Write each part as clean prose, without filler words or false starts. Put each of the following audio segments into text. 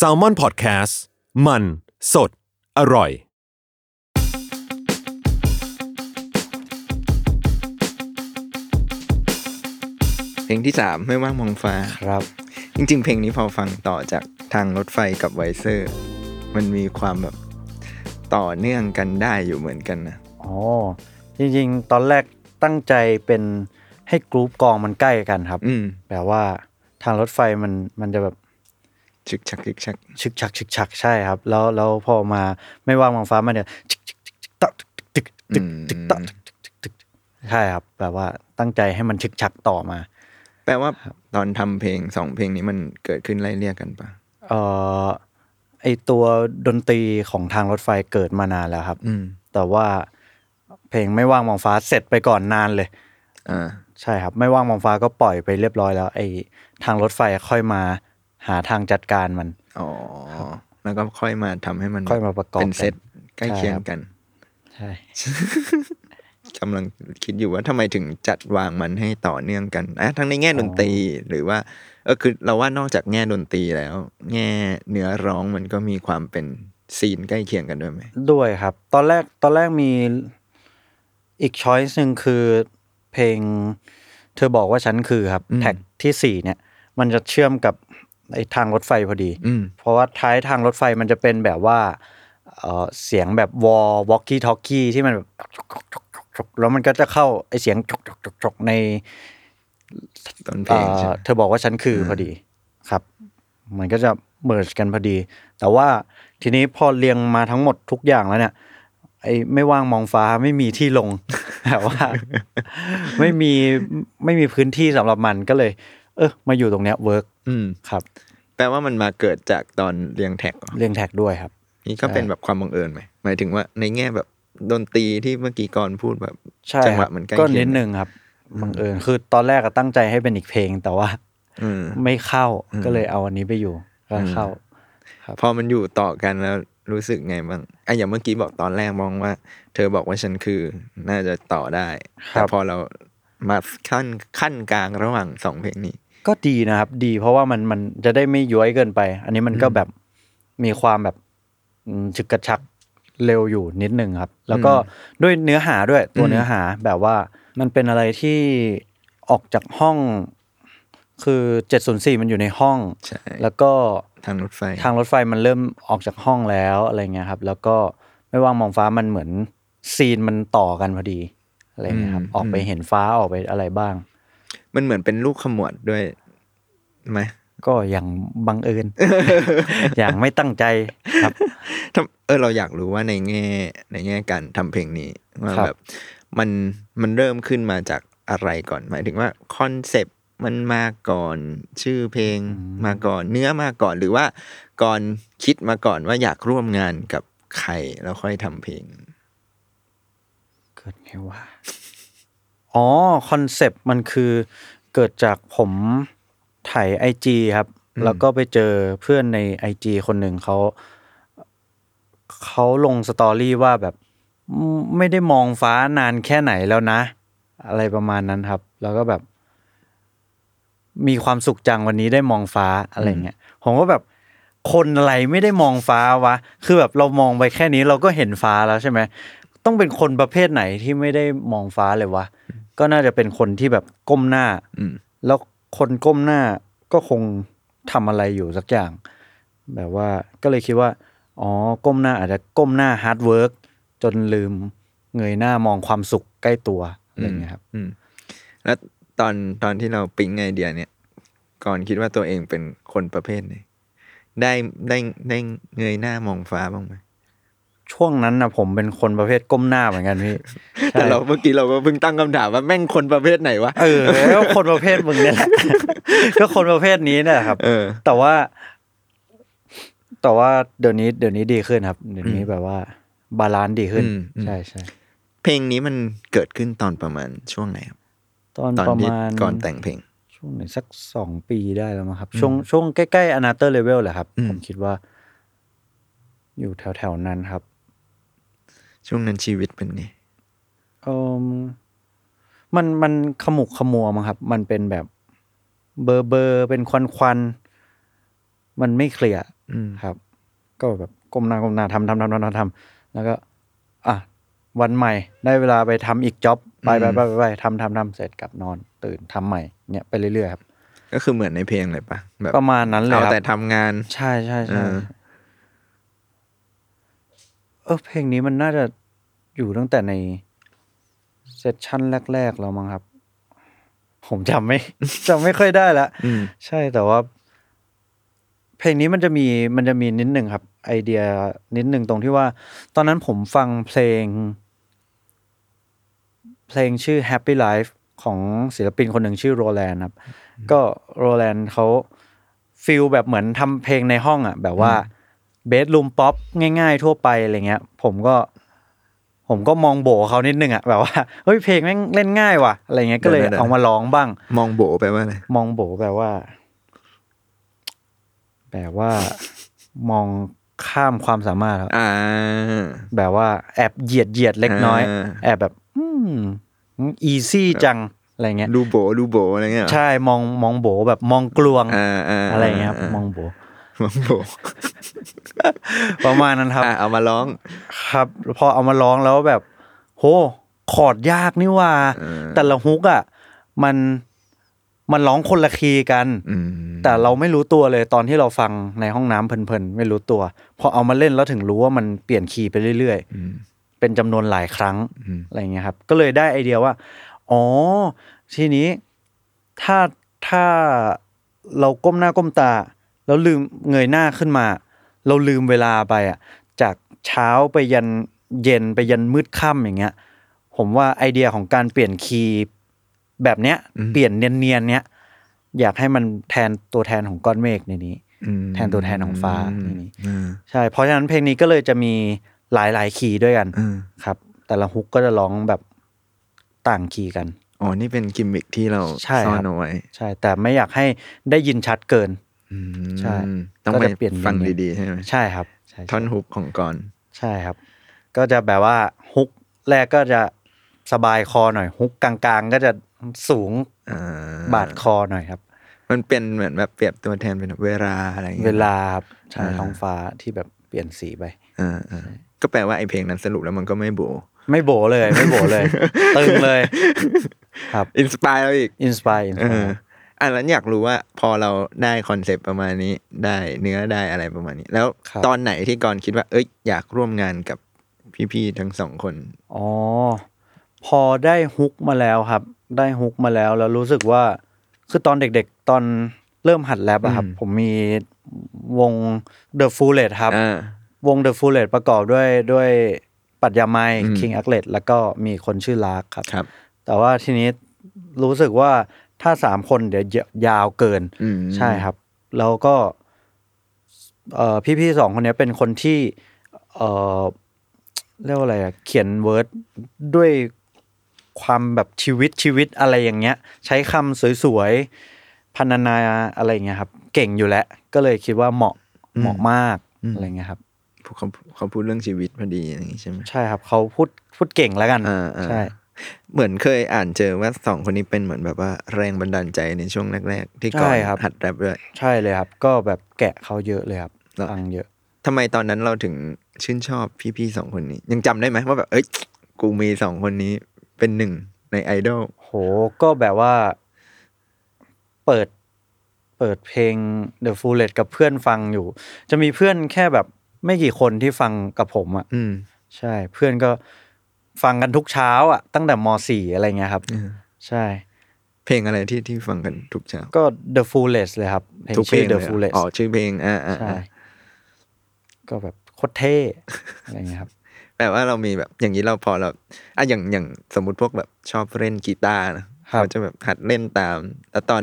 SalmonPodcast มันสดอร่อยเพลงที่3ไม่ว่างมองฟ้าครับจริงๆเพลงนี้พอฟังต่อจากทางรถไฟกับไวเซอร์มันมีความแบบต่อเนื่องกันได้อยู่เหมือนกันนะอ๋อจริงๆตอนแรกตั้งใจเป็นให้กรุ๊ปกองมันใกล้กันครับแต่ว่าทางรถไฟมันจะแบบชึกชักชึกชักชึกชักชึกชักใช่ครับแล้วพอมาไม่ว่างมองฟ้ามันเนี่ยชึกชึกชึกตักตึกตึกตึกตักตึกใช่ครับแบบว่าตั้งใจให้มันชึกชักต่อมาแปลว่าตอนทำเพลง2เพลงนี้มันเกิดขึ้นไล่เลี่ยกันปะไอตัวดนตรีของทางรถไฟเกิดมานานแล้วครับแต่ว่าเพลงไม่ว่างมองฟ้าเสร็จไปก่อนนานเลยใช่ครับไม่ว่างมองฟ้าก็ปล่อยไปเรียบร้อยแล้วไอทางรถไฟค่อยมาหาทางจัดการมันอ๋อแล้วก็ค่อยมาทำให้มันค่อยมาประกอบเป็นเซตใกล้เคียงกันใช่ กำลังคิดอยู่ว่าทำไมถึงจัดวางมันให้ต่อเนื่องกันทั้งในแง่ดนตรีหรือว่าคือเราว่านอกจากแง่ดนตรีแล้วแง่เนื้อร้องมันก็มีความเป็นซีนใกล้เคียงกันด้วยไหมด้วยครับตอนแรกมีอีกช้อยส์นึงคือเพลงเธอบอกว่าฉันคือครับแท็กที่4เนี่ยมันจะเชื่อมกับไอ้ทางรถไฟพอดีเพราะว่าท้ายทางรถไฟมันจะเป็นแบบว่าเสียงแบบวอลกี้ทอลกี้ที่มันแบบแล้วมันก็จะเข้าไอเสียงจกๆๆในตอนเพลงเธอบอกว่าฉันคือพอดีครับมันก็จะเมิร์จกันพอดีแต่ว่าทีนี้พอเรียงมาทั้งหมดทุกอย่างแล้วเนี่ยไอไม่ว่างมองฟ้าไม่มีที่ลงแต่ว่าไม่มีพื้นที่สำหรับมันก็เลยมาอยู่ตรงเนี้ยเวิร์กครับแปลว่ามันมาเกิดจากตอนเรียงแท็กด้วยครับนี่ก็เป็นแบบความบังเอิญไหมหมายถึงว่าในแง่แบบดนตรีที่เมื่อกี้ก่อนพูดแบบจังหวะมันใกล้เคียงก็นิดนึงครับบังเอิญคือตอนแรกก็ตั้งใจให้เป็นอีกเพลงแต่ว่าไม่เข้าก็เลยเอาอันนี้ไปอยู่ก็เข้าพอมันอยู่ต่อกันแล้วรู้สึกไงบ้างอย่างเมื่อกี้บอกตอนแรกมองว่าเธอบอกว่าฉันคือน่าจะต่อได้แต่พอเรามาขั้นกลางระหว่างสองเพลงนี้ก็ดีนะครับดีเพราะว่ามันจะได้ไม่ย้อยเกินไปอันนี้มันก็แบบมีความแบบฉึกกระชักเร็วอยู่นิดนึงครับแล้วก็ด้วยเนื้อหาด้วยตัวเนื้อหาแบบว่ามันเป็นอะไรที่ออกจากห้องคือ704มันอยู่ในห้องแล้วก็ทางรถไฟมันเริ่มออกจากห้องแล้วอะไรเงี้ยครับแล้วก็ไม่ว่างมองฟ้ามันเหมือนซีนมันต่อกันพอดีอะไรเงี้ยครับออกไปเห็นฟ้าออกไปอะไรบ้างมันเหมือนเป็นลูกขมวดด้วยมั้ยก็อย่างบังเอิญ อย่างไม่ตั้งใจครับเราอยากรู้ว่าในแง่การทำเพลงนี้ว่าแบบมันเริ่มขึ้นมาจากอะไรก่อนหมายถึงว่าคอนเซปต์มันมาก่อนชื่อเพลงมาก่อนเนื้อมาก่อนหรือว่าก่อนคิดมาก่อนว่าอยากร่วมงานกับใครแล้วค่อยทำเพลงเกิดไงวะอ๋อคอนเซปต์มันคือเกิดจากผมถ่าย IG ครับแล้วก็ไปเจอเพื่อนใน IG คนหนึ่งเขาลงสตอรี่ว่าแบบไม่ได้มองฟ้านานแค่ไหนแล้วนะอะไรประมาณนั้นครับแล้วก็แบบมีความสุขจังวันนี้ได้มองฟ้าอะไรเงี้ยผมก็แบบคนอะไรไม่ได้มองฟ้าวะคือแบบเรามองไปแค่นี้เราก็เห็นฟ้าแล้วใช่ไหมต้องเป็นคนประเภทไหนที่ไม่ได้มองฟ้าเลยวะก็น่าจะเป็นคนที่แบบก้มหน้าแล้วคนก้มหน้าก็คงทำอะไรอยู่สักอย่างแบบว่าก็เลยคิดว่าอ๋อก้มหน้าอาจจะก้มหน้าฮาร์ดเวิร์กจนลืมเงยหน้ามองความสุขใกล้ตัวอะไรเงี้ยครับแล้วตอนที่เราปิ๊งไอเดียเนี่ยก่อนคิดว่าตัวเองเป็นคนประเภทไหนได้เงยหน้ามองฟ้าบ้างไหมช่วงนั้นนะผมเป็นคนประเภทก้มหน้าเหมือนกันพี่ แต่เราเมื่อกี้เราก็เพิ่งตั้งคำถามว่าแม่งคนประเภทไหนวะก็คนประเภทมึงเนี่ยแหละ ก็คนประเภทนี้เนี่ยครับแต่ว่าเดี๋ยวนี้ดีขึ้นครับเดี๋ยวนี้แบบว่าบาลานซ์ดีขึ้นใช่ใช่เพลงนี้มันเกิดขึ้นตอนประมาณช่วงไหนครับตอนประมาณก่อนแต่งเพลงช่วงไหนสัก2ปีได้แล้วมั้งครับช่วงใกล้ๆ Another Level แหละครับผมคิดว่าอยู่แถวๆนั้นครับช่วงนั้นชีวิตเป็นไงมันขมุกขมัวมั้งครับมันเป็นแบบเบอร์เป็นควัน มันไม่เคลียร์ครับก็แบบก้มหน้าทำแล้วก็อ่ะวันใหม่ได้เวลาไปทำอีกจ็อบไปทำเสร็จกลับนอนตื่นทำใหม่เนี่ยไปเรื่อยๆครับก็คือเหมือนในเพลงเลยปะแบบประมาณนั้นเลยครับเอาแต่ทำงานใช่ใช่ใช่เพลงนี้มันน่าจะอยู่ตั้งแต่ในเซสชั่นแรกๆแล้วมั้งครับผมจำไม่ค่อยได้ละใช่แต่ว่าเพลงนี้มันจะมีนิดนึงครับไอเดียนิดนึงตรงที่ว่าตอนนั้นผมฟังเพลงชื่อ Happy Life ของศิลปินคนหนึ่งชื่อโรแลนด์ครับก็โรแลนด์เขาฟีลแบบเหมือนทำเพลงในห้องอ่ะแบบว่าเบดรูมป๊อปง่ายๆทั่วไปอะไรเงี้ยผมก็มองโบเขานิดนึงอ่ะแบบว่าเฮ้ยเพลงแม่งเล่นง่ายว่ะอะไรเงี้ยก็เลยเอามาร้องบ้างมองโบแปลว่าอะไรมองโบแปลว่ามองข้ามความสามารถครับแบบว่าแอบเหยียดเล็กน้อยแอบแบบอีซี่จังอะไรเงี้ยดูโบอะไรเงี้ยใช่มองโบแบบมองกลวงอะไรเงี้ยมองโบประมาณนั้นครับเอามาร้องครับพอเอามาร้องแล้วแบบโหคอร์ดยากนี่ว่าแต่ละฮุกอ่ะมันร้องคนละคีย์กันแต่เราไม่รู้ตัวเลยตอนที่เราฟังในห้องน้ำเพลินๆไม่รู้ตัวพอเอามาเล่นแล้วถึงรู้ว่ามันเปลี่ยนคีย์ไปเรื่อยๆเป็นจำนวนหลายครั้งอะไรเงี้ยครับก็เลยได้ไอเดียว่าอ๋อทีนี้ถ้าเราก้มหน้าก้มตาแล้วลืมเงยหน้าขึ้นมาเราลืมเวลาไปอ่ะจากเช้าไปยันเย็นไปยันมืดค่ำอย่างเงี้ยผมว่าไอเดียของการเปลี่ยนคีย์แบบเนี้ยเปลี่ยนเนียนเนี้ยอยากให้มันแทนตัวแทนของก้อนเมฆในนี้แทนตัวแทนของฟ้าในนี้ใช่เพราะฉะนั้นเพลงนี้ก็เลยจะมีหลายๆคีย์ด้วยกันครับแต่ละฮุกก็จะร้องแบบต่างคีย์กันอ๋อนี่เป็นกิมมิคที่เราซ่อนเอาไว้ใช่แต่ไม่อยากให้ได้ยินชัดเกินใช่ต้องไปฟังดีๆใช่ไหมใช่ครับท่อนฮุกของก่อนใช่ครับก็จะแบบว่าฮุกแรกก็จะสบายคอหน่อยฮุกกลางๆก็จะสูงบาดคอหน่อยครับมันเป็นเหมือนแบบเปรียบตัวแทนเป็นเวลาอะไรอย่างเงี้ยเวลาครับใช่ท้องฟ้าที่แบบเปลี่ยนสีไปก็แปลว่าไอเพลงนั้นสรุปแล้วมันก็ไม่โบเลย ตึงเลยครับอินสปายเราอีกอินสปายอันนั้นอยากรู้ว่าพอเราได้คอนเซปต์ประมาณนี้ได้เนื้อได้อะไรประมาณนี้แล้วตอนไหนที่ก่อนคิดว่าเอ้ยอยากร่วมงานกับพี่ๆทั้งสองคนอ๋อพอได้ฮุกมาแล้วครับได้ฮุกมาแล้วแล้วรู้สึกว่าคือตอนเด็กๆตอนเริ่มหัดแรปอะครับผมมีวง The Foolette ครับวง The Foolette ประกอบด้วยปัดยาไม King Aklet แล้วก็มีคนชื่อลากครับแต่ว่าทีนี้รู้สึกว่าถ้า3คนเดี๋ยวยาวเกินใช่ครับแล้วก็พี่ๆ2คนนี้เป็นคนที่เรียกว่าอะไรอ่ะเขียนเวิร์ดด้วยความแบบชีวิตอะไรอย่างเงี้ยใช้คำสวยๆพรรณนาอะไรอย่างเงี้ยครับเก่งอยู่แล้วก็เลยคิดว่าเหมาะมากอะไรเงี้ยครับเขาพูดเรื่องชีวิตพอดีอย่างงี้ใช่ไหมใช่ครับเขาพูดเก่งแล้วกันใช่เหมือนเคยอ่านเจอว่า2คนนี้เป็นเหมือนแบบว่าแรงบันดาลใจในช่วงแรกๆที่ก่อนหัดแรปด้วยใช่เลยครับก็แบบแกะเขาเยอะเลยครับฟังเยอะทำไมตอนนั้นเราถึงชื่นชอบพี่ๆ2คนนี้ยังจำได้ไหมว่าแบบเอ้ยกูมี2คนนี้เป็นหนึ่งในไอดอลโหก็แบบว่าเปิดเพลง The Foolette กับเพื่อนฟังอยู่จะมีเพื่อนแค่แบบไม่กี่คนที่ฟังกับผมอ่ะใช่เพื่อนก็ฟังกันทุกเช้าอ่ะตั้งแต่ม.4 อะไรเงี้ยครับใช่เพลงอะไรที่ฟังกันทุกเช้าก็ The Foolette เลยครับทุกเพลง The Foolette อ๋อชื่อเพลงใช่ก็แบบโคตรเท่อะไรเงี้ยครับแปลว่าเรามีแบบอย่างนี้เราพอเราอย่างสมมุติพวกแบบชอบเล่นกีตาร์นะเขาจะแบบหัดเล่นตามแล้วตอ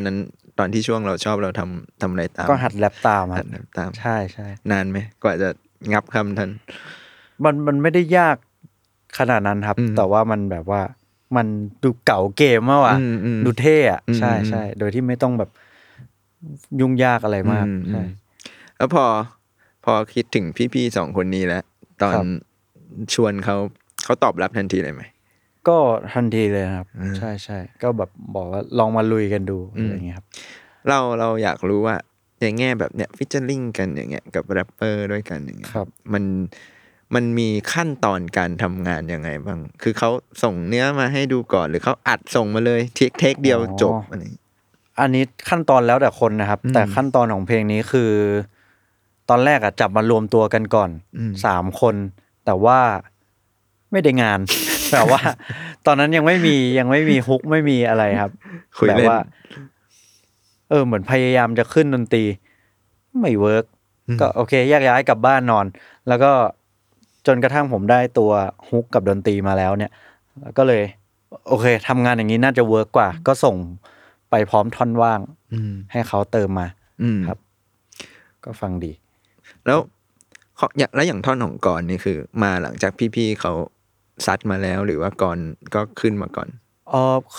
นที่ช่วงเราชอบเราทำอะไรตามก็หัดแรปตามหัดแรปตามใช่ใช่นานไหมกว่าจะงับคำทันมันไม่ได้ยากขนาดนั้นครับแต่ว่ามันแบบว่ามันดูเก่าเกมมากว่ะดูเท่อะใช่ใช่โดยที่ไม่ต้องแบบยุ่งยากอะไรมากใช่แล้วพอคิดถึงพี่ๆสองคนนี้แล้วตอนชวนเขาตอบรับทันทีเลยไหมก็ทันทีเลยครับใช่ใช่ก็แบบบอกว่าลองมาลุยกันดูอะไรอย่างเงี้ยครับเราอยากรู้ว่า ในแง่แบบเนี่ยฟีเจอริ่งกันอย่างเงี้ยกับแรปเปอร์ด้วยกันอย่างเงี้ยมันมีขั้นตอนการทำงานยังไงบ้างคือเขาส่งเนื้อมาให้ดูก่อนหรือเขาอัดส่งมาเลยเทคเดียวจบอันนี้ขั้นตอนแล้วแต่คนนะครับแต่ขั้นตอนของเพลงนี้คือตอนแรกอะจับมารวมตัวกันก่อน3คนแต่ว่าไม่ได้งาน แต่ว่าตอนนั้นยังไม่มีฮุกไม่มีอะไรครับแต่ว่าเหมือนพยายามจะขึ้นดนตรีไม่เวิร์กก็โอเคแยกย้ายกลับบ้านนอนแล้วก็จนกระทั่งผมได้ตัวฮุกกับดนตรีมาแล้วเนี่ยก็เลยโอเคทำงานอย่างนี้น่าจะเวิร์กกว่าก็ส่งไปพร้อมท่อนว่างให้เขาเติมมาครับก็ฟังดีแล้วอย่างท่อนของกรนี่คือมาหลังจากพี่ๆเขาซัดมาแล้วหรือว่ากรก็ขึ้นมาก่อน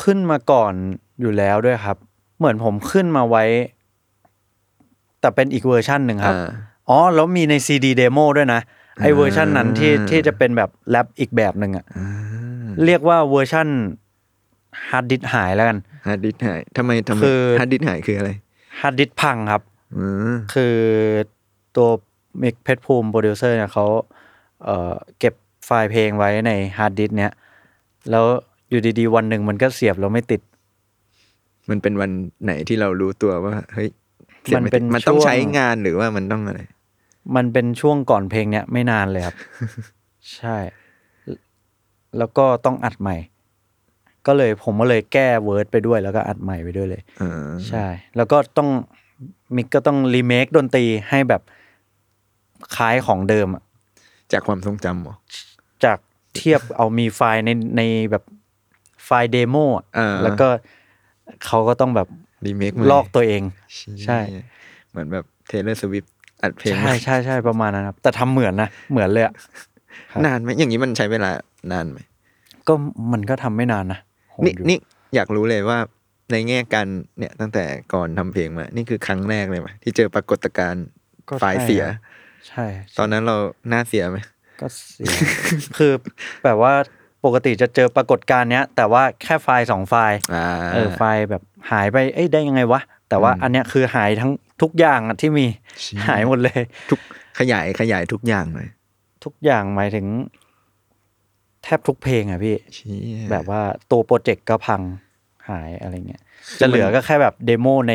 ขึ้นมาก่อนอยู่แล้วด้วยครับเหมือนผมขึ้นมาไว้แต่เป็นอีกเวอร์ชันหนึ่งครับอ๋อแล้วมีใน CD Demo ด้วยนะไอเวอร์ชันนั้นที่จะเป็นแบบแรปอีกแบบหนึ่งอ่ะเรียกว่าเวอร์ชันฮาร์ดดิสหายแล้วกันฮาร์ดดิสหายทำไมฮาร์ดดิสหายคืออะไรฮาร์ดดิสพังครับคือตัวมิกเพชรภูมิโปรดิวเซอร์เนี่ยเขาเก็บไฟล์เพลงไว้ในฮาร์ดดิสเนี้ยแล้วอยู่ดีๆวันหนึ่งมันก็เสียบแล้วไม่ติดมันเป็นวันไหนที่เรารู้ตัวว่าเฮ้ยมันต้องใช้งานหรือว่ามันต้องอะไรมันเป็นช่วงก่อนเพลงเนี้ยไม่นานเลยครับ ใช่แล้วก็ต้องอัดใหม่ก็เลยผมก็เลยแก้เวิร์ดไปด้วยแล้วก็อัดใหม่ไปด้วยเลยใช่แล้วก็ต้องมิกก็ต้องรีเมคดนตรีให้แบบคล้ายของเดิมจากความทรงจำเหรอจากเทียบเอามีไฟล์ในแบบไฟล์เดโมแล้วก็เขาก็ต้องแบบรีเมคลอกตัวเองใช่เหมือนแบบ Taylor Swift อัดเพลงใช่ๆๆประมาณนั้นครับแต่ทำเหมือนเลยอ่ะนานมั้ยอย่างนี้มันใช้เวลานานมั้ยก็มันก็ทำไม่นานนะนี่อยากรู้เลยว่าในแง่การเนี่ยตั้งแต่ก่อนทำเพลงมานี่คือครั้งแรกเลยมั้ยที่เจอปรากฏการณ์ไฟล์เสียใช่ตอนนั้นเราหน้าเสียมั้ยก็เสียคือแบบว่าปกติจะเจอปรากฏการณ์เนี้ยแต่ว่าแค่ไฟล์2ไฟล์ไฟล์แบบหายไปเอ้ยได้ยังไงวะแต่ว่าอันเนี้ยคือหายทั้งทุกอย่างที่มีหายหมดเลยทุกขยายทุกอย่างหน่อยทุกอย่างหมายถึงแทบทุกเพลงอ่ะพี่แบบว่าตัวโปรเจกต์ก็พังหายอะไรเงี้ยจะเหลือก็แค่แบบเดโมใน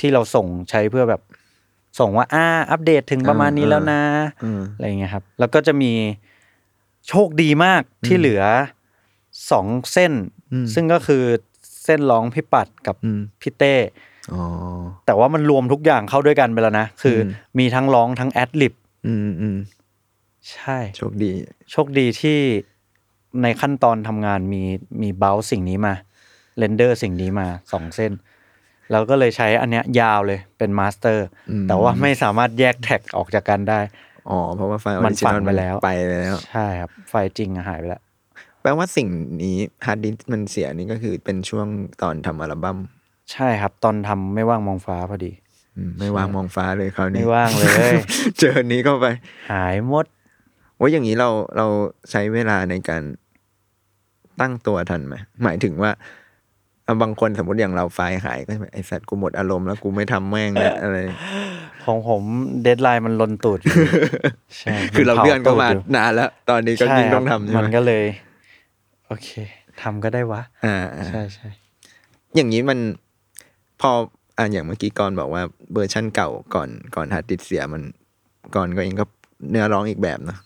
ที่เราส่งใช้เพื่อแบบส่งว่าอัปเดตถึงประมาณนี้แล้วนะอะไรเงี้ยครับแล้วก็จะมีโชคดีมากที่เหลือ2เส้นซึ่งก็คือเส้นร้องพี่ปัดกับพี่เต้แต่ว่ามันรวมทุกอย่างเข้าด้วยกันไปแล้วนะคือมีทั้งร้องทั้งแอดลิปใช่โชคดีที่ในขั้นตอนทำงานมีเบลสิ่งนี้มาเรนเดอร์สิ่งนี้มา2เส้นเราก็เลยใช้อันเนี้ยยาวเลยเป็นมาสเตอร์แต่ว่าไม่สามารถแยกแท็กออกจากกันได้อ๋อเพราะว่าไฟล์มันฝังไปแล้วใช่ครับไฟล์จริงหายไปแล้วแปลว่าสิ่งนี้ฮาร์ดดิสมันเสียนี่ก็คือเป็นช่วงตอนทำอัลบั้มใช่ครับตอนทำไม่ว่างมองฟ้าพอดีไม่ว่างมองฟ้าเลยคราวนี้ไม่ว่างเลย เจอนี้เข้าไปหายหมดว่าอย่างนี้เราใช้เวลาในการตั้งตัวทันไหมหมายถึงว่าบางคนสมมติอย่างเราไฟล์หายก็ไอ้สัตว์กูหมดอารมณ์แล้วกูไม่ทำแม่งแล้วอะไรของผมเดดไลน์มันลนตูดอยู่ ใช่คือเราเลื่อนก็มานานแล้วตอนนี้ก็ยิ่งต้องทำใช่ไหมมันก็เลยโอเคทำก็ได้วะใช่ใช่อย่างนี้มันพออย่างเมื่อกี้ก่อนบอกว่าเวอร์ชั่นเก่าก่อนฮาร์ดดิสก์เสียมันก่อนก็เองก็เนื้อร้องอีกแบบนะ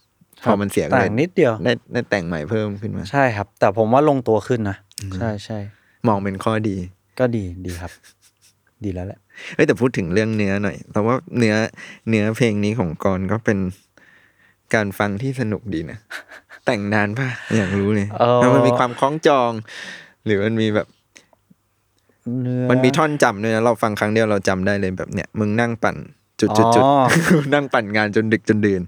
พอมันเสียก็เลยนิดเดียวได้แต่งใหม่เพิ่มขึ้นมาใช่ครับแต่ผมว่าลงตัวขึ้นนะใช่ใช่มองเป็นข้อดีก็ดีครับดีแล้วแหละเอ้แต่พูดถึงเรื่องเนื้อหน่อยแต่ว่าเนื้อเพลงนี้ของกรก็เป็นการฟังที่สนุกดีนะแต่งนานป่ะอยากรู้เลยแล้วมันมีความคล้องจองหรือมันมีแบบมันมีท่อนจำเลยนะเราฟังครั้งเดียวเราจำได้เลยแบบเนี้ยมึงนั่งปั่นจุดๆๆนั่งปั่นงานจนดึกจนดื่น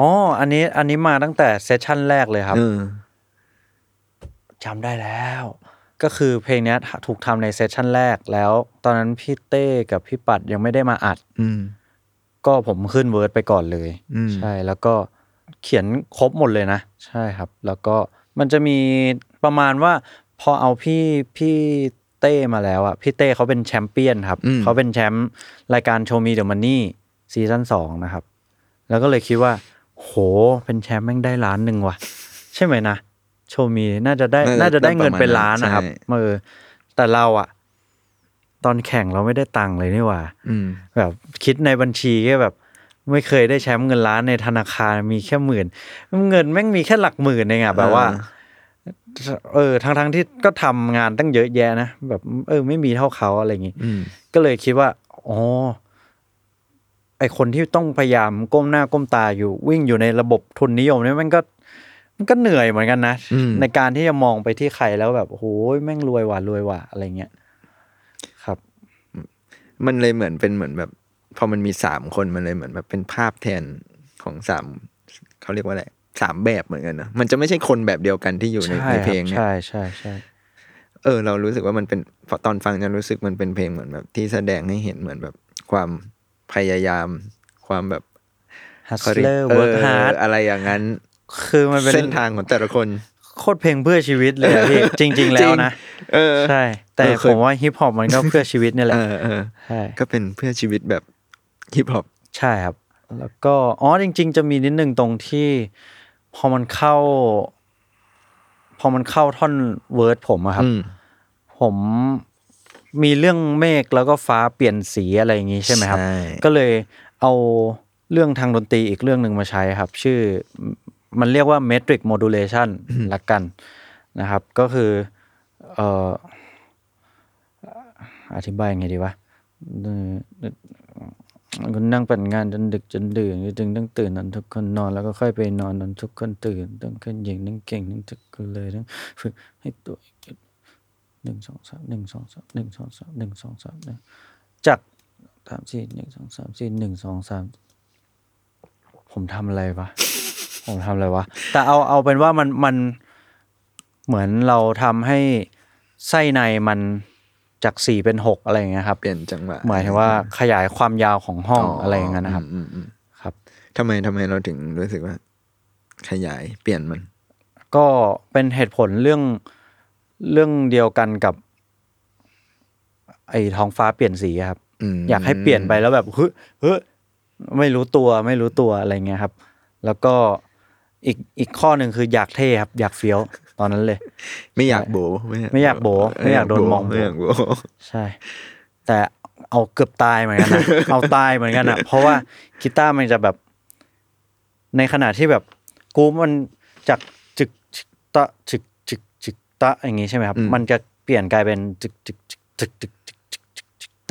อ๋ออันนี้มาตั้งแต่เซสชั่นแรกเลยครับจำได้แล้วก็คือเพลงนี้ถูกทำในเซสชั่นแรกแล้วตอนนั้นพี่เต้กับพี่ปัดยังไม่ได้มาอัดก็ผมขึ้นเวิร์ดไปก่อนเลยใช่แล้วก็เขียนครบหมดเลยนะใช่ครับแล้วก็มันจะมีประมาณว่าพอเอาพี่ เต้มาแล้วอ่ะพี่เต้เขาเป็นแชมเปี้ยนครับเขาเป็นแชมป์รายการ Show Me The Money ซีซั่น2นะครับแล้วก็เลยคิดว่าโหเป็นแชมป์แม่งได้ล้านนึงว่ะใช่ไหมนะโชว์มีน่าจะได้เงินเป็นล้านนะครับแต่เราอ่ะตอนแข่งเราไม่ได้ตังค์เลยนี่หว่าแบบคิดในบัญชีแค่แบบไม่เคยได้แชมป์เงินล้านในธนาคารมีแค่หมื่นเงินแม่งมีแค่หลักหมื่นเองอ่ะแบบว่าทั้งที่ก็ทำงานตั้งเยอะแยะนะแบบไม่มีเท่าเขาอะไรอย่างงี้ก็เลยคิดว่าอ๋อไอคนที่ต้องพยายามก้มหน้าก้มตาอยู่วิ่งอยู่ในระบบทุนนิยมนี่มันก็เหนื่อยเหมือนกันนะในการที่จะมองไปที่ใครแล้วแบบโอ้ยแม่งรวยว่ะอะไรเงี้ยครับมันเลยเหมือนเป็นเหมือนแบบพอมันมี3คนมันเลยเหมือนแบบเป็นภาพแทนของ3เขาเรียกว่าอะไร3แบบเหมือนกันนะมันจะไม่ใช่คนแบบเดียวกันที่อยู่ในเพลงเนี่ยใช่เรารู้สึกว่ามันเป็นตอนฟังจะรู้สึกมันเป็นเพลงเหมือนแบบที่แสดงให้เห็นเหมือนแบบความพยายามความแบบ hustler work hard อะไรอย่างนั้นคือมันเป็นเส้นทางของแต่ละคนโคตรเพลงเพื่อชีวิตเลยพี่ จริงๆแล้วนะใช่แต่ผมว่าฮิปฮอปมันก็เพื่อชีวิตนี่แหละใช่ก็เป็นเพื่อชีวิตแบบฮิปฮอปใช่ครับแล้วก็จริงๆจะมีนิดนึงตรงที่พอมันเข้าท่อนเวิร์ดผมอะครับผมมีเรื่องเมฆแล้วก็ฟ้าเปลี่ยนสีอะไรอย่างงี้ใช่ไหมครับก็เลยเอาเรื่องทางดนตรีอีกเรื่องนึงมาใช้ครับชื่อมันเรียกว่า metric modulation ละกันนะครับก็คืออธิบายไงดีวะคุณนั่งปั่นงานจนดึกจนดื่นจึงต้องตื่นนอนทุกคนนอนแล้วก็ค่อยไปนอนนอนทุกคนตื่นต้องขึ้นยิงต้องเก่งต้องทุกคนเลยต้องฝึกให้ตัว1 2 3 1 2 3 1 2 3 1 2 3จาก3 4 1 2 3 4 1 2 3ผมทำอะไรวะแต่เอาเป็นว่ามันเหมือนเราทำให้ไส้ในมันจาก4เป็น6อะไรอย่างเงี้ยครับเปลี่ยนจังหวะหมายถึงว่าขยายความยาวของห้องอะไรอย่างเงี้ยนะครับครับทำไมเราถึงรู้สึกว่าขยายเปลี่ยนมันก็เป็นเหตุผลเรื่องเดียวกันกับไอ้ท้องฟ้าเปลี่ยนสีครับอยากให้เปลี่ยนไปแล้วแบบเฮ้ยไม่รู้ตัวอะไรเงี้ยครับแล้วก็อีกข้อนึงคืออยากเท่ครับอยากเฟี้ยวตอนนั้นเลยไม่อยากโดนมองใช่แต่เอาเกือบตายเหมือนกันนะเอาตายเหมือนกันอ่ะเพราะว่ากีตาร์มันจะแบบในขณะที่แบบกูมันจากจึกตะอย่างงี้ใช่มั้ยครับมันจะเปลี่ยนกลายเป็นจึก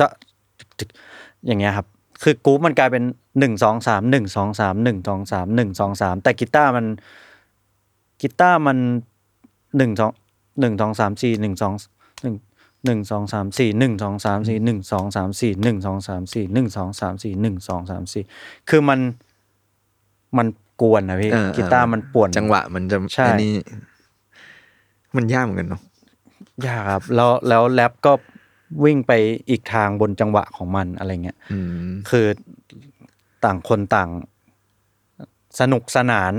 ตะอย่างเงี้ยครับคือกรุ๊ปมันกลายเป็น1 2 3 1 2 3 1 2 3 1 2 3แต่กีตาร์มัน1 2 1 2 3 4 1 2 1 1 2 3 4 1 2 3 4 1 2 3 4 1 2 3 4 1 2 3 4 1 2 3 4คือมันกวนนะพี่กีตาร์มันป่วนจังหวะมันจะไอ้นี่มันยากเหมือนกันเนาะยากครับแล้วแรปก็วิ่งไปอีกทางบนจังหวะของมันอะไรเงี้ยคือต่างคนต่างสนุกสนาน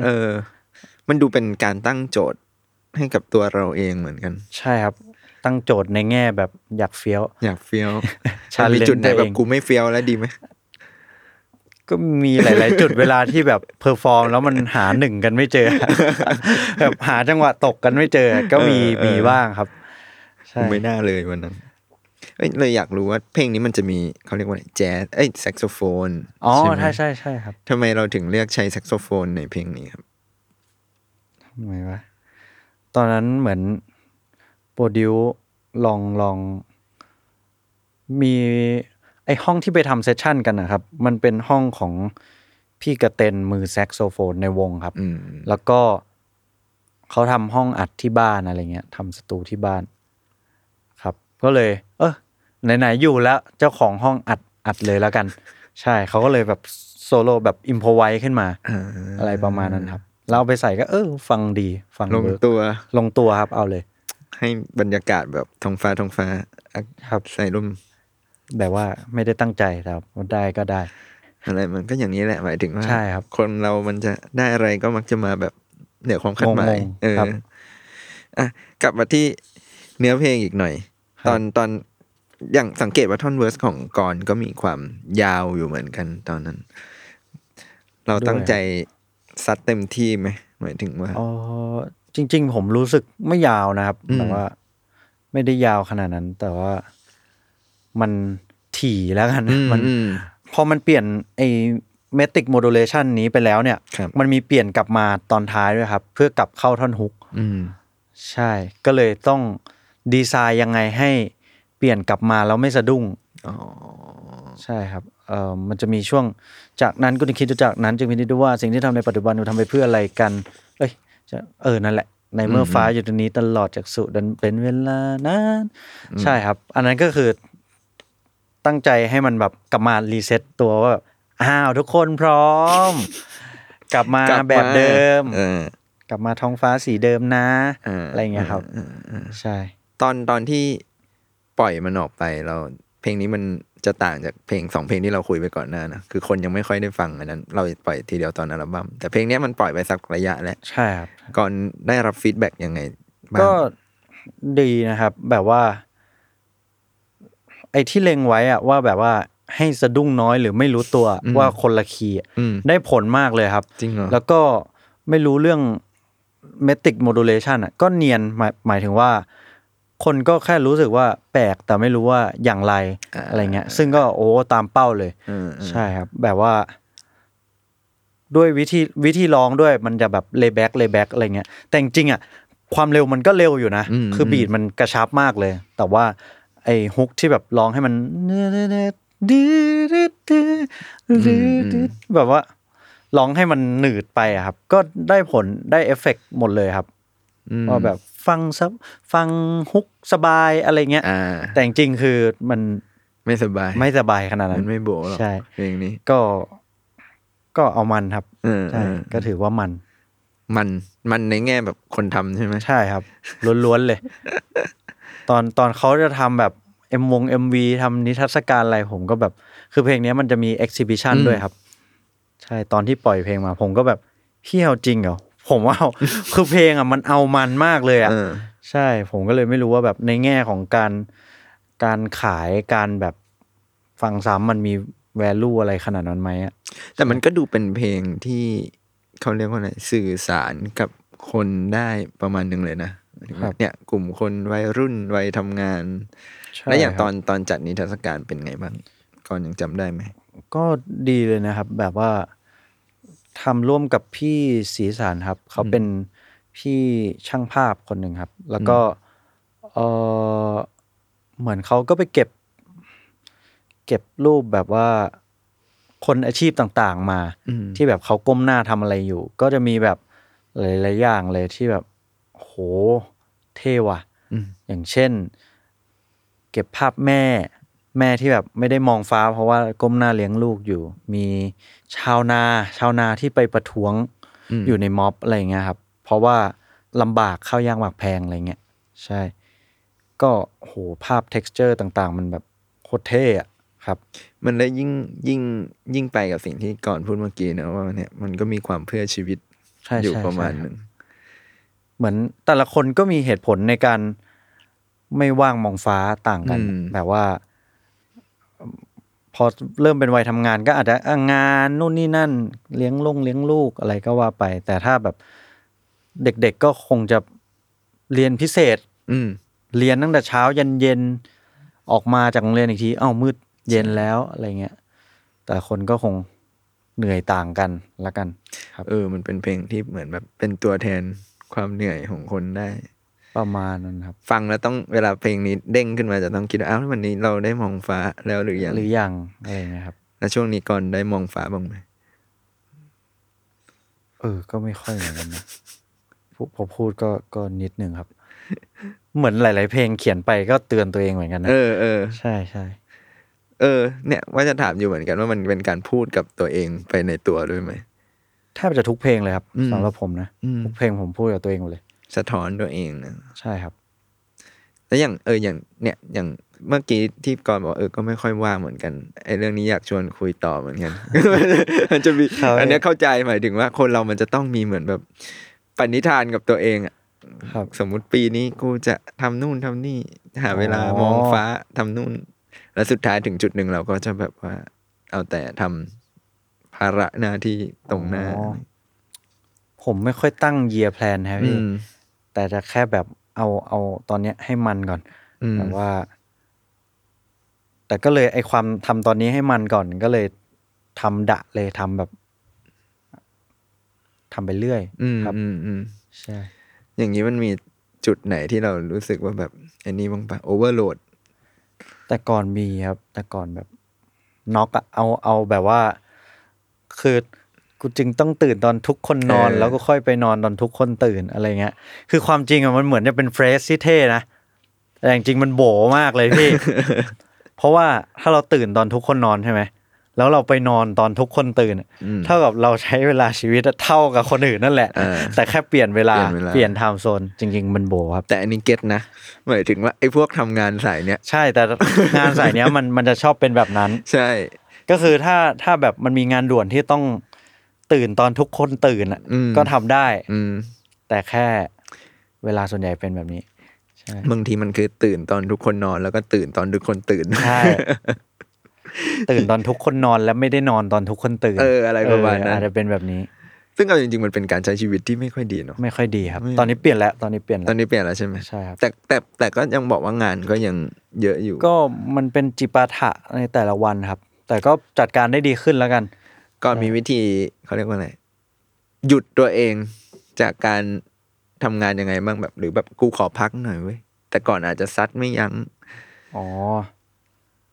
มันดูเป็นการตั้งโจทย์ให้กับตัวเราเองเหมือนกันใช่ครับตั้งโจทย์ในแง่แบบอยากเฟี้ยว มีจุดไหนแบบกูไม่เฟี้ยวแล้วดีไหมก็มีหลายๆจุดเวลาที่แบบเพอร์ฟอร์มแล้วมันหาหนึ่งกันไม่เจอแบบหาจังหวะตกกันไม่เจอก็มีบ้างครับไม่น่าเลยวันนั้นเลยอยากรู้ว่าเพลงนี้มันจะมีเขาเรียกว่าแจ๊สแซกโซโฟนใช่ครับทำไมเราถึงเลือกใช้แซกโซโฟนในเพลงนี้ครับทำไมวะตอนนั้นเหมือนโปรดิวลองมีไอห้องที่ไปทำเซสชั่นกันนะครับมันเป็นห้องของพี่กระเต็นมือแซกโซโฟนในวงครับแล้วก็เขาทำห้องอัดที่บ้านอะไรเงี้ยทำสตูที่บ้านก็เลยไหนๆอยู่แล้วเจ้าของห้องอัดเลยแล้วกันใช่เขาก็เลยแบบโซโล่แบบอิมโพรไวส์ขึ้นมาอะไรประมาณนั้นครับเราไปใส่ก็ฟังดีฟังลงตัวครับเอาเลยให้บรรยากาศแบบท้องฟ้าครับใส่ร่มแบบว่าไม่ได้ตั้งใจครับได้ก็ได้อะไรมันก็อย่างนี้แหละหมายถึงว่าใช่ครับคนเรามันจะได้อะไรก็มักจะมาแบบเหนือความคาดหมายกลับมาที่เนื้อเพลงอีกหน่อย ตอนอย่างสังเกตว่าท่อนเวิร์สของกรก็มีความยาวอยู่เหมือนกันตอนนั้นเราตั้งใจซัดเต็มที่ไหมหมายถึงว่าอ๋อจริงๆผมรู้สึกไม่ยาวนะครับแต่ว่าไม่ได้ยาวขนาดนั้นแต่ว่ามันถี่แล้วกันมันพอมันเปลี่ยนไอ้เมทริกโมดูเลชันนี้ไปแล้วเนี่ยมันมีเปลี่ยนกลับมาตอนท้ายด้วยครับเพื่อกลับเข้าท่อนฮุกใช่ก็เลยต้องดีไซน์ยังไงให้เปลี่ยนกลับมาแล้วไม่สะดุ้งอ๋อใช่ครับมันจะมีช่วงจากนั้นกูจะคิดจากนั้นจึงพินิจดูว่าสิ่งที่ทำในปัจจุบันกูทำไปเพื่ออะไรกันเอ้ยนั่นแหละในเมื่อฟ้าอยู่ตรงนี้ตลอดจากสุดันเป็นเวลานานใช่ครับอันนั้นก็คือตั้งใจให้มันแบบกลับมารีเซ็ตตัวว่าอ้าวทุกคนพร้อมกลับมาแบบเดิมกลับมาท้องฟ้าสีเดิมนะอะไรเงี้ยครับใช่ตอนที่ปล่อยมันออกไปเราเพลงนี้มันจะต่างจากเพลง2เพลงที่เราคุยไปก่อนหน้านะคือคนยังไม่ค่อยได้ฟังอันนั้นเราปล่อยทีเดียวตอนอัลบั้มแต่เพลงนี้มันปล่อยไปสักระยะแล้วใช่ครับก่อนได้รับฟีดแบ็กยังไงบ้างก็ดีนะครับแบบว่าไอ้ที่เล็งไว้อะว่าแบบว่าให้สะดุ้งน้อยหรือไม่รู้ตัวว่าคนละคีย์ได้ผลมากเลยครับจริงเหรอแล้วก็ไม่รู้เรื่องเมทริกโมดูเลชันอ่ะก็เนียนหมายถึงว่าคนก็แค่รู้สึกว่าแปลกแต่ไม่รู้ว่าอย่างไรอะไรเงี้ยซึ่งก็โอ้ตามเป้าเลยใช่ครับแบบว่าด้วยวิธีร้องด้วยมันจะแบบเลย์แบ็กอะไรเงี้ยแต่จริงอ่ะความเร็วมันก็เร็วอยู่นะคือบีทมันกระชับมากเลยแต่ว่าไอ้ฮุกที่แบบร้องให้มันแบบว่าร้องให้มันหนืดไปอะครับก็ได้ผลได้เอฟเฟกต์หมดเลยครับว่าแบบฟังฮุกสบายอะไรเงี้ยแต่จริงๆคือมันไม่สบายขนาดนั้นมันไม่โบ๋หรอกใช่เพลงนี้ก็เอามันครับใช่ก็ถือว่ามันในแง่แบบคนทำใช่ไหมใช่ครับล้วนๆเลยตอนเขาจะทำแบบMV ทำนิทรรศการอะไรผมก็แบบคือเพลงนี้มันจะมี exhibition ด้วยครับใช่ตอนที่ปล่อยเพลงมาผมก็แบบเหี้ยจริงเหรอผมว่าคือเพลงอ่ะมันเอามันมากเลยอ่ะใช่ผมก็เลยไม่รู้ว่าแบบในแง่ของการขายการแบบฟังซ้ำมันมี value อะไรขนาดนั้นไหมอ่ะแต่มันก็ดูเป็นเพลงที่เขาเรียกว่าอะไรสื่อสารกับคนได้ประมาณนึงเลยนะเนี่ยกลุ่มคนวัยรุ่นวัยทำงานแล้วอย่างตอนจัดนิทรรศการเป็นไงบ้างก่อนยังจำได้ไหมก็ดีเลยนะครับแบบว่าทำร่วมกับพี่ศรีสารครับเขาเป็นพี่ช่างภาพคนหนึ่งครับแล้วก็เหมือนเขาก็ไปเก็บรูปแบบว่าคนอาชีพต่างๆมาที่แบบเขาก้มหน้าทำอะไรอยู่ก็จะมีแบบหลายๆอย่างเลยที่แบบโหเท่ว่ะอย่างเช่นเก็บภาพแม่ที่แบบไม่ได้มองฟ้าเพราะว่าก้มหน้าเลี้ยงลูกอยู่มีชาวนาที่ไปประท้วงอยู่ในม็อบอะไรอย่างเงี้ยครับเพราะว่าลำบากข้าวยากหมากแพงอะไรเงี้ยใช่ก็โหภาพ texture ต่างๆมันแบบโคตรเท่อะครับมันเลยยิ่งไปกับสิ่งที่ก่อนพูดเมื่อกี้นะว่าเนี่ยมันก็มีความเพื่อชีวิตอยู่ประมาณนึงเหมือนแต่ละคนก็มีเหตุผลในการไม่ว่างมองฟ้าต่างกันแบบว่าพอเริ่มเป็นวัยทำงานก็อาจจะงานนู่นนี่นั่นเลี้ยงลูกอะไรก็ว่าไปแต่ถ้าแบบเด็กๆก็คงจะเรียนพิเศษเรียนตั้งแต่เช้ายันเย็นออกมาจากโรงเรียนอีกทีอ้าวมืดเย็นแล้วอะไรเงี้ยแต่คนก็คงเหนื่อยต่างกันละกันครับมันเป็นเพลงที่เหมือนแบบเป็นตัวแทนความเหนื่อยของคนได้ประมาณนั้นครับฟังแล้วต้องเวลาเพลงนี้เด้งขึ้นมาจะต้องคิดว่าอ้าววันนี้เราได้มองฟ้าแล้วหรือยังอะไรนะครับแล้วช่วงนี้ก่อนได้มองฟ้าบ้างไหมก็ไม่ค่อยเหมือนกันนะพอพูดก็นิดนึงครับ เหมือนหลายๆเพลงเขียนไปก็เตือนตัวเองเหมือนกันนะใช่ใช่เนี่ยว่าจะถามอยู่เหมือนกันว่ามันเป็นการพูดกับตัวเองไปในตัวด้วยไหมแทบจะทุกเพลงเลยครับสำหรับผมนะทุกเพลงผมพูดกับตัวเองหมดเลยสะท้อนตัวเองนะใช่ครับแล้วอย่างอย่างเนี่ยอย่างเมื่อกี้ที่ก่อนบอกก็ไม่ค่อยว่างเหมือนกันไอ้เรื่องนี้อยากชวนคุยต่อเหมือนกัน มันจะมีอันนี้เข้าใจหมายถึงว่าคนเรามันจะต้องมีเหมือนแบบปณิธานกับตัวเองอ่ะครับสมมุติปีนี้กูจะทำนู่นทำนี่ หาเวลามองฟ้าทำนู่นแล้วสุดท้ายถึงจุดหนึ่งเราก็จะแบบว่าเอาแต่ทำภาระหน้าที่ตรงหน้าผมไม่ค่อยตั้งเยียร์แพลนครับพี่แต่จะแค่แบบเอาตอนนี้ให้มันก่อนแต่ว่าแต่ก็เลยไอความทำตอนนี้ให้มันก่อนก็เลยทำดะเลยทำแบบทำไปเรื่อยครับใช่อย่างนี้มันมีจุดไหนที่เรารู้สึกว่าแบบไอ้นี่บ้างปะโอเวอร์โหลดแต่ก่อนมีครับแต่ก่อนแบบน็อกอะเอาแบบว่าคือกูจึงต้องตื่นตอนทุกคนนอนแล้วก็ค่อยไปนอนตอนทุกคนตื่นอะไรเงี้ยคือความจริงอะมันเหมือนจะเป็นเฟรชที่เท่นะแต่จริงมันโบมากเลยพี่ เพราะว่าถ้าเราตื่นตอนทุกคนนอนใช่ไหมแล้วเราไปนอนตอนทุกคนตื่นเท่ากับเราใช้เวลาชีวิตเท่ากับคนอื่นนั่นแหละแต่แค่เปลี่ยนไทม์โซนจริงๆมันโบครับแต่อันนี้เก็ตนะหมายถึงว่าไอ้พวกทำงานสายเนี้ยใช่แต่ งานสายเนี้ยมันจะชอบเป็นแบบนั้นใช่ก็คือถ้าแบบมันมีงานด่วนที่ต้องตื่นตอนทุกคนตื่นอ่ะก็ทำได้แต่แค่เวลาส่วนใหญ่เป็นแบบนี้บางทีมันคือตื่นตอนทุกคนนอนแล้วก็ตื่นตอนทุกคนตื่นใช่ตื่นตอนทุกคนนอนแล้วไม่ได้นอนตอนทุกคนตื่นอะไรประมาณนั้นอาจจะเป็นแบบนี้ซึ่งเอาจริงๆมันเป็นการใช้ชีวิตที่ไม่ค่อยดีเนาะไม่ค่อยดีครับตอนนี้เปลี่ยนแล้วใช่ไหมใช่ครับแต่ก็ยังบอกว่างานก็ยังเยอะอยู่ก็มันเป็นจิปาถะในแต่ละวันครับแต่ก็จัดการได้ดีขึ้นแล้วกันก็มีวิธีเขาเรียกว่าอะไรหยุดตัวเองจากการทำงานยังไงบ้างแบบหรือแบบกูขอพักหน่อยเว้ยแต่ก่อนอาจจะซัดไม่ยั้งอ๋อ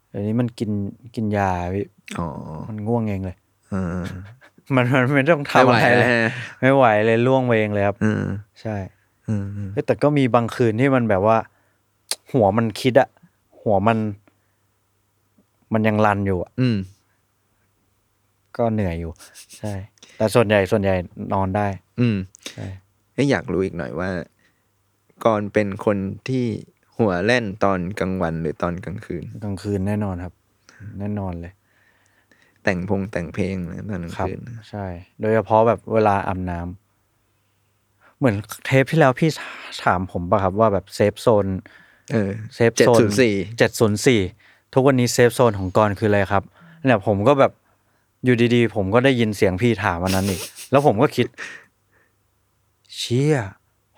เดี๋ยวนี้มันกินยาพี่อ๋อมันง่วงเองเลยมันไม่ต้องทำอะไรเลยไม่ไหวเลยล่วงเองเลยครับใช่แต่ก็มีบางคืนที่มันแบบว่าหัวมันคิดอะหัวมันยังรันอยู่อะก็เหนื่อยอยู่ใช่แต่ส่วนใหญ่นอนได้ใช่อยากรู้อีกหน่อยว่าก่อนเป็นคนที่หัวแล่นตอนกลางวันหรือตอนกลางคืนกลางคืนแน่นอนครับแน่นอนเลยแต่งเพลงนะตอนกลางคืนใช่โดยเฉพาะแบบเวลาอาบน้ำเหมือนเทปที่แล้วพี่ถามผมป่ะครับว่าแบบเซฟโซนเซฟโซน704ทุกวันนี้เซฟโซนของกรคืออะไรครับเนี่ยผมก็แบบอยู่ดีๆผมก็ได้ยินเสียงพี่ถามวันนั้นอีกแล้วผมก็คิดเชี่ย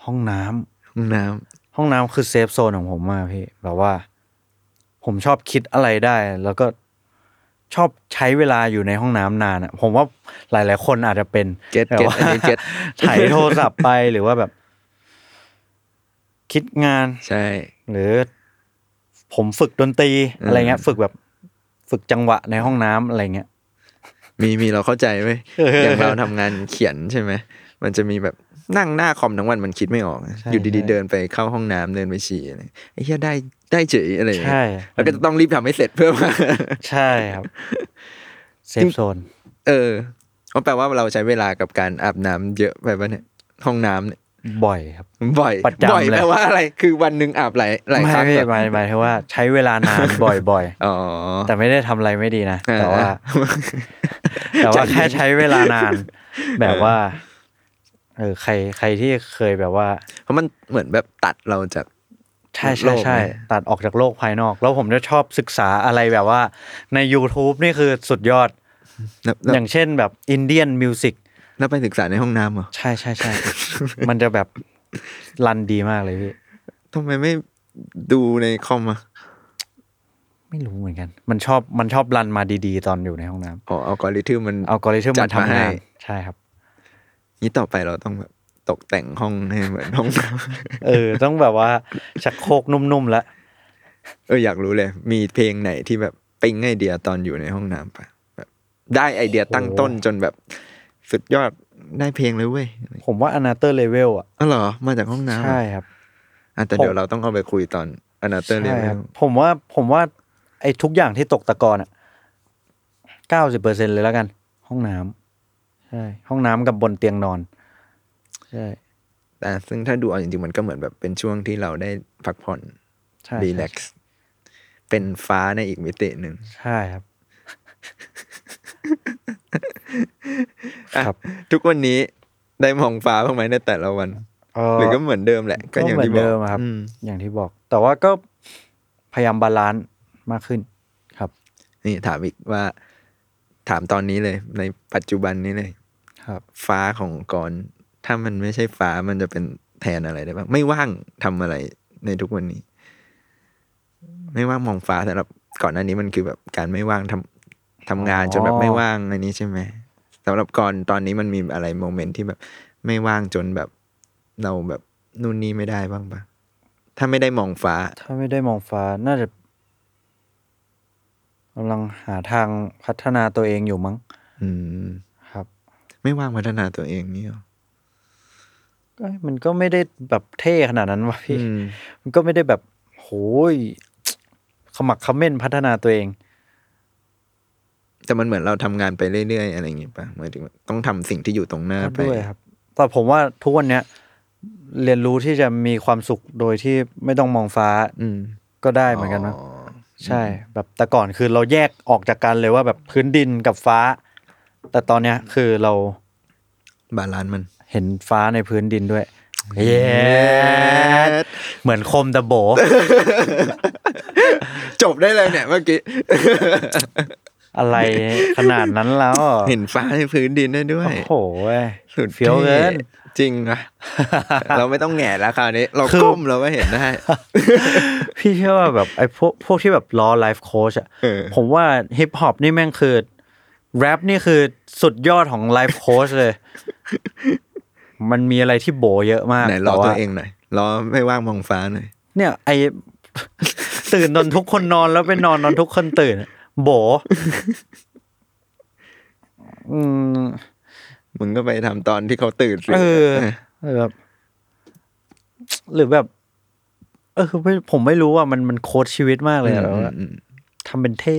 ห้องน้ำคือเซฟโซนของผมมากพี่แบบว่าผมชอบคิดอะไรได้แล้วก็ชอบใช้เวลาอยู่ในห้องน้ำนานอ่ะผมว่าหลายๆคนอาจจะเป็นแบบว่าไถโทรศัพท์ไปหรือว่าแบบคิดงานใช่หรือผมฝึกดนตรีอะไรเงี้ยฝึกจังหวะในห้องน้ำอะไรเงี้ยมีเราเข้าใจไหมอย่างเราทำงานเขียนใช่ไหมมันจะมีแบบนั่งหน้าคอมทั้งวันมันคิดไม่ออกอยู่ดีๆเดินไปเข้าห้องน้ำเดินไปฉี่อะไรไอ้เหี้ยได้เฉยอะไรอย่างเงี้ยแล้วก็จะต้องรีบทำให้เสร็จเพื่อมาใช่ครับเซฟโซนก็แปลว่าเราใช้เวลากับการอาบน้ำเยอะไปป่ะเนี่ยห้องน้ำเนี่ยบ่อยครับบ่อยแปลว่าอะไรคือวันนึงอาบหลายครั้งหมายถึงว่าใช้เวลานานบ่อยๆอ๋อแต่ไม่ได้ทำอะไรไม่ดีนะแต่ว่าแค่ใช้เวลานานแบบว่าใครที่เคยแบบว่าเพราะมันเหมือนแบบตัดเราจากใช่ตัดออกจากโลกภายนอกแล้วผมจะชอบศึกษาอะไรแบบว่าใน YouTube นี่คือสุดยอดอย่างเช่นแบบอินเดียนมิวสิกแล้วไปศึกษาในห้องน้ำเหรอใช่ มันจะแบบรันดีมากเลยพี่ทำไมไม่ดูในคอมอ่ะไม่รู้เหมือนกันมันชอบรันมาดีๆตอนอยู่ในห้องน้ำอ๋ออัลกอริทึมมันทำงานใช่ครับนี่ต่อไปเราต้องแบบตกแต่งห้องให้เหมือนห้องน้ำต้องแบบว่าชักโครกนุ่มๆละอยากรู้เลยมีเพลงไหนที่แบบปิ๊งไอเดียตอนอยู่ในห้องน้ำป่ะแบบได้ไอเดียตั้งต้นจนแบบสุดยอดได้เพลงเลยเว้ยผมว่า Another Level อ่ะอ๋อเหรอมาจากห้องน้ำใช่ครับแต่เดี๋ยวเราต้องเอาไปคุยตอน Another Level ผมว่าไอทุกอย่างที่ตกตะกอนอ่ะ 90% เลยแล้วกันห้องน้ำใช่ห้องน้ำกับบนเตียงนอนใช่แต่ซึ่งถ้าดูเอาจริงๆมันก็เหมือนแบบเป็นช่วงที่เราได้พักผ่อนรีแลกซ์เป็นฟ้าในอีกมิติหนึ่งใช่ครับ ครับทุกวันนี้ได้มองฟ้าบ้างไหมในแต่ละวันหรือก็เหมือนเดิมแหละก็อย่างที่บอกครับอย่างที่บอกแต่ว่าก็ พยายามบาลานซ์มากขึ้นครับนี่ถามอีกว่าถามตอนนี้เลยในปัจจุบันนี้เลยครับฟ้าของกรถ้ามันไม่ใช่ฟ้ามันจะเป็นแทนอะไรได้บ้างไม่ว่างทำอะไรในทุกวันนี้ไม่ว่างมองฟ้าแต่ก่อนหน้านี้มันคือแบบการไม่ว่างทำงานจนแบบไม่ว่างอันนี้ใช่ไหมสำหรับก่อนตอนนี้มันมีอะไรโมเมนต์ที่แบบไม่ว่างจนแบบเราแบบนู่นนี่ไม่ได้บ้างปะถ้าไม่ได้มองฟ้าน่าจะกำลังหาทางพัฒนาตัวเองอยู่มั้งครับไม่ว่างพัฒนาตัวเองนี่หรอมันก็ไม่ได้แบบเท่ขนาดนั้นวะพี่มันก็ไม่ได้แบบโหยขมักเขม้นพัฒนาตัวเองแต่มันเหมือนเราทำงานไปเรื่อยๆอะไรอย่างงี้ป่ะหมายถึงต้องทำสิ่งที่อยู่ตรงหน้าไปด้วยครับแต่ผมว่าทุกวันเนี้ยเรียนรู้ที่จะมีความสุขโดยที่ไม่ต้องมองฟ้าก็ได้เหมือนกันนะใช่แบบแต่ก่อนคือเราแยกออกจากกันเลยว่าแบบพื้นดินกับฟ้าแต่ตอนเนี้ยคือเราบาลานซ์มันเห็นฟ้าในพื้นดินด้วยเย้เหมือนคมตะโบจบได้เลยเนี่ยเมื่อกี้อะไรขนาดนั้นแล้วเห็นฟ้าในพื้นดินได้ด้วยโอ้โหสุดเฟี้ยวเกินจริงนะเราไม่ต้องแหง่แล้วคราวนี้เราก้มเราก็เห็นได้พี่เชื่อว่าแบบไอ้พวกที่แบบล้อไลฟ์โค้ชอ่ะผมว่าฮิปฮอปนี่แม่งคือแรปนี่คือสุดยอดของไลฟ์โค้ชเลยมันมีอะไรที่โบเยอะมากไหนล้อตัวเองหน่อยล้อไม่ว่างมองฟ้าหน่อยเนี่ยไอ้ตื่นนอนทุกคนนอนแล้วไปนอนทุกคนตื่นโบมึงก็ไปทำตอนที่เขาตื่นสิแบบหรือแบบผมไม่รู้ว่ามันโค้ชชีวิตมากเลยแล้วทำเป็นเท่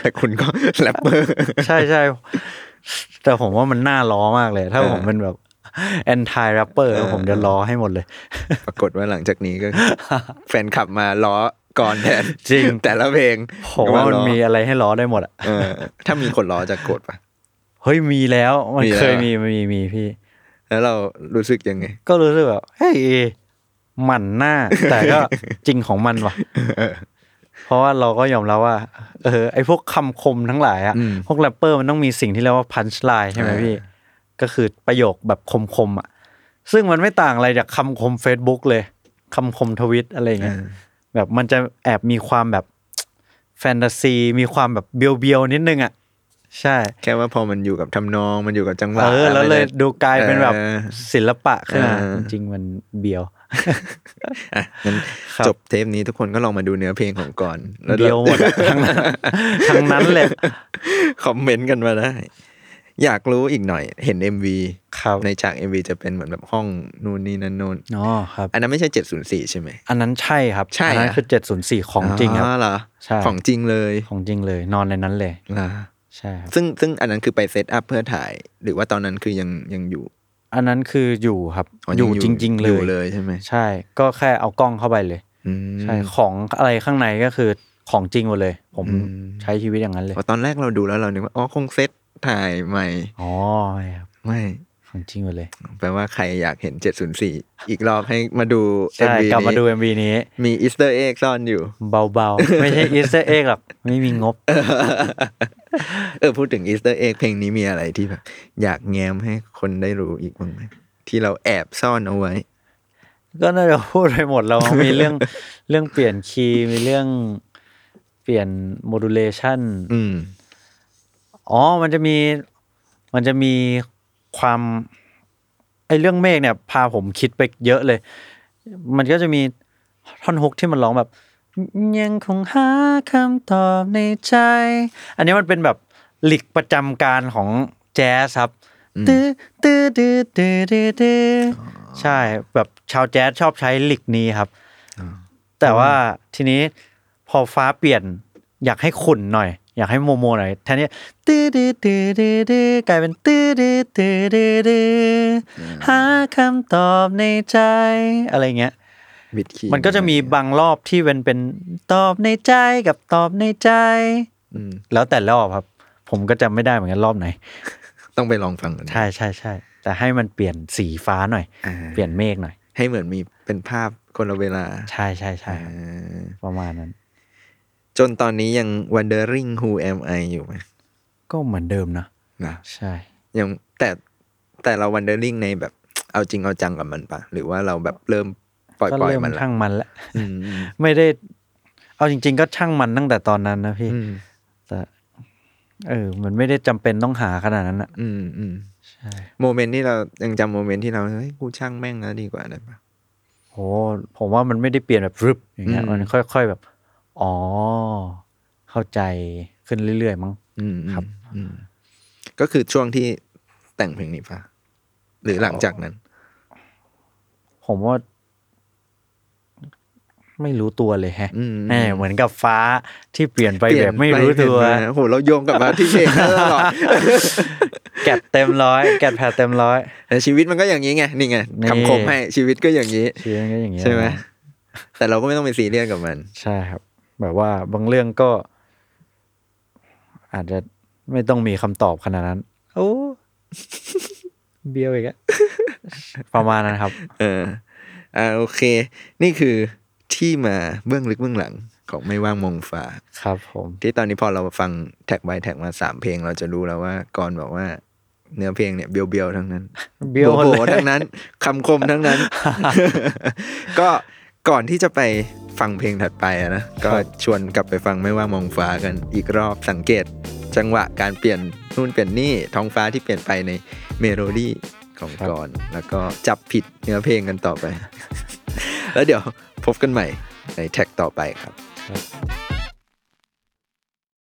แต่คุณก็แรปเปอร์ใช่ๆแต่ผมว่ามันน่าล้อมากเลยถ้าผมเป็นแบบแอนตี้แรปเปอร์ผมจะล้อให้หมดเลยปรากฏว่าหลังจากนี้ก็แฟนคลับมาล้อก่อนแทนจริงแต่ละเพลงผมว่ามันมีอะไรให้ล้อได้หมดอ่ะถ้ามีคนล้อจะโกรธป่ะเฮ้ยมีแล้วมันเคยมีพี่แล้วเรารู้สึกยังไงก็รู้สึกแบบเฮ้ยหมั่นหน้าแต่ก็จริงของมันว่ะเพราะว่าเราก็ยอมรับว่าไอ้พวกคำคมทั้งหลายอ่ะพวกแรปเปอร์มันต้องมีสิ่งที่เรียกว่าพันช์ไลน์ใช่ไหมพี่ก็คือประโยคแบบคมๆอ่ะซึ่งมันไม่ต่างอะไรจากคำคม Facebook เลยคำคมทวิตอะไรอย่างเงี้ยแบบมันจะแอบมีความแบบแฟนตาซีมีความแบบเบียวๆนิดนึงอ่ะใช่แค่ว่าพอมันอยู่กับทำนองมันอยู่กับจังหวะแล้วเลยดูกลายเป็นแบบศิลปะขึ้นมาจริงมันเบียวอ่ะงั้นจบเทปนี้ทุกคนก็ลองมาดูเนื้อเพลงของกรเบียวหมดทั้งนั้นแหละคอมเมนต์กันมาได้อยากรู้อีกหน่อยเห็น MV ครับในฉาก MV จะเป็นเหมือนแบบห้องนู่นนี่นั่นนู่นอ๋อครับอันนั้นไม่ใช่704ใช่มั้ยอันนั้นใช่ครับอันนั้นคือ704ของจริงครับอ๋อเหรอของจริงเลยนอนในนั้นเลยใช่ครับซึ่งอันนั้นคือไปเซตอัพเพื่อถ่ายหรือว่าตอนนั้นคือยังอยู่อันนั้นคืออยู่ครับอยู่จริงๆเลยใช่ไหมใช่ก็แค่เอากล้องเข้าไปเลยใช่ของอะไรข้างในก็คือของจริงหมดเลยผมใช้ชีวิตอย่างนั้นเลยตอนแรกเราดูแล้วเราคิดว่าอ๋อคงเซตถ่ายใหม่อ๋อไม่ครับไม่ของจริงหมดเลยแปลว่าใครอยากเห็น704อีกรอบให้มาดู MV นี้กลับมาดู MV นี้มีอีสเตอร์เอ็กซ่อนอยู่เบาๆไม่ใช่อีสเตอร์เอ็กหรอกไม่มีงบพูดถึงอีสเตอร์เอ็กเพลงนี้มีอะไรที่แบบอยากแง้มให้คนได้รู้อีกบ้างไหมที่เราแอบซ่อนเอาไว้ก็น่าจะพูดไปหมดเรามีเรื่องเปลี่ยนคีย์มีเรื่องเปลี่ยนโมดูเลชั่นอ๋อมันจะมีความไอ้เรื่องเมฆเนี่ยพาผมคิดไปเยอะเลยมันก็จะมีท่อนฮุกที่มันร้องแบบยังคงหาคำตอบในใจอันนี้มันเป็นแบบลิกประจำการของแจ๊สครับใช่แบบชาวแจ๊สชอบใช้ลิกนี้ครับแต่ว่าทีนี้พอฟ้าเปลี่ยนอยากให้ขุ่นหน่อยอยากให้โมหน่อยแทนที่ตื้อๆๆๆกลายเป็นตื้อๆๆๆหาคำตอบในใจอะไรเงี้ยมันก็จะมีบางรอบที่เป็นตอบในใจกับตอบในใจแล้วแต่รอบครับผมก็จำไม่ได้เหมือนกันรอบไหนต้องไปลองฟังกันใช่ๆๆแต่ให้มันเปลี่ยนสีฟ้าหน่อยเปลี่ยนเมฆหน่อยให้เหมือนมีเป็นภาพ คนละเวลาใช่ใช่ใช่ประมาณนั้นจนตอนนี้ยัง wondering who am I อยู่ไหมก็เหมือนเดิมนะนะใช่ยังแต่เรา wondering ในแบบเอาจริงเอาจังกับมันปะหรือว่าเราแบบเริ่มปล่อยๆมันช่างมันละ ไม่ได้เอาจริงๆก็ช่างมันตั้งแต่ตอนนั้นนะพี่แต่มันไม่ได้จำเป็นต้องหาขนาดนั้นอ่ะใช่โมเมนต์ที่เรายังจำโมเมนต์ที่เราเฮ้ยกูช่างแม่งแล้วดีกว่าได้ปะโหผมว่ามันไม่ได้เปลี่ยนแบบรึบอย่างเงี้ยมันค่อยๆแบบอ๋อเข้าใจขึ้นเรื่อยๆมั้งครับก็คือช่วงที่แต่งเพลงนี้ปะหรือหลังจากนั้นผมว่าไม่รู้ตัวเลยฮะเหมือนกับฟ้าที่เปลี่ยนไปแบบไม่รู้ตัวโหเราโยงกลับมาที่เพลงตลอดแกะเต็มร้อยแกะแผ่เต็มร้อยแต่ชีวิตมันก็อย่างนี้ไงนี่ไงคำคมให้ชีวิตก็อย่างนี้ชีวิตก็อย่างนี้ใช่ไหมแต่เราก็ไม่ต้องไปซีเรียสกับมันใช่ครับแบบว่าบางเรื่องก็อาจจะไม่ต้องมีคำตอบขนาดนั้นโอ้เบี้ยวอีกอะประมาณนั้นครับโอเคนี่คือที่มาเบื้องลึกเบื้องหลังของไม่ว่างมองฟ้าครับผมที่ตอนนี้พอเราฟังแท็กไปแท็กมา3เพลงเราจะรู้แล้วว่ากรณ์บอกว่าเนื้อเพลงเนี่ยเบี้ยวๆทั้งนั้นเบี้ยวโหดทั้งนั้นคำคมทั้งนั้นก็ก่อนที่จะไปฟังเพลงถัดไปนะก็ชวนกลับไปฟังไม่ว่างมองฟ้ากันอีกรอบสังเกตจังหวะการเปลี่ยนนู่นเปลี่ยนนี่ท้องฟ้าที่เปลี่ยนไปในเมโลดี้ของกรณ์แล้วก็จับผิดเนื้อเพลงกันต่อไปแล้วเดี๋ยวพบกันใหม่ในแท็กต่อไปครับ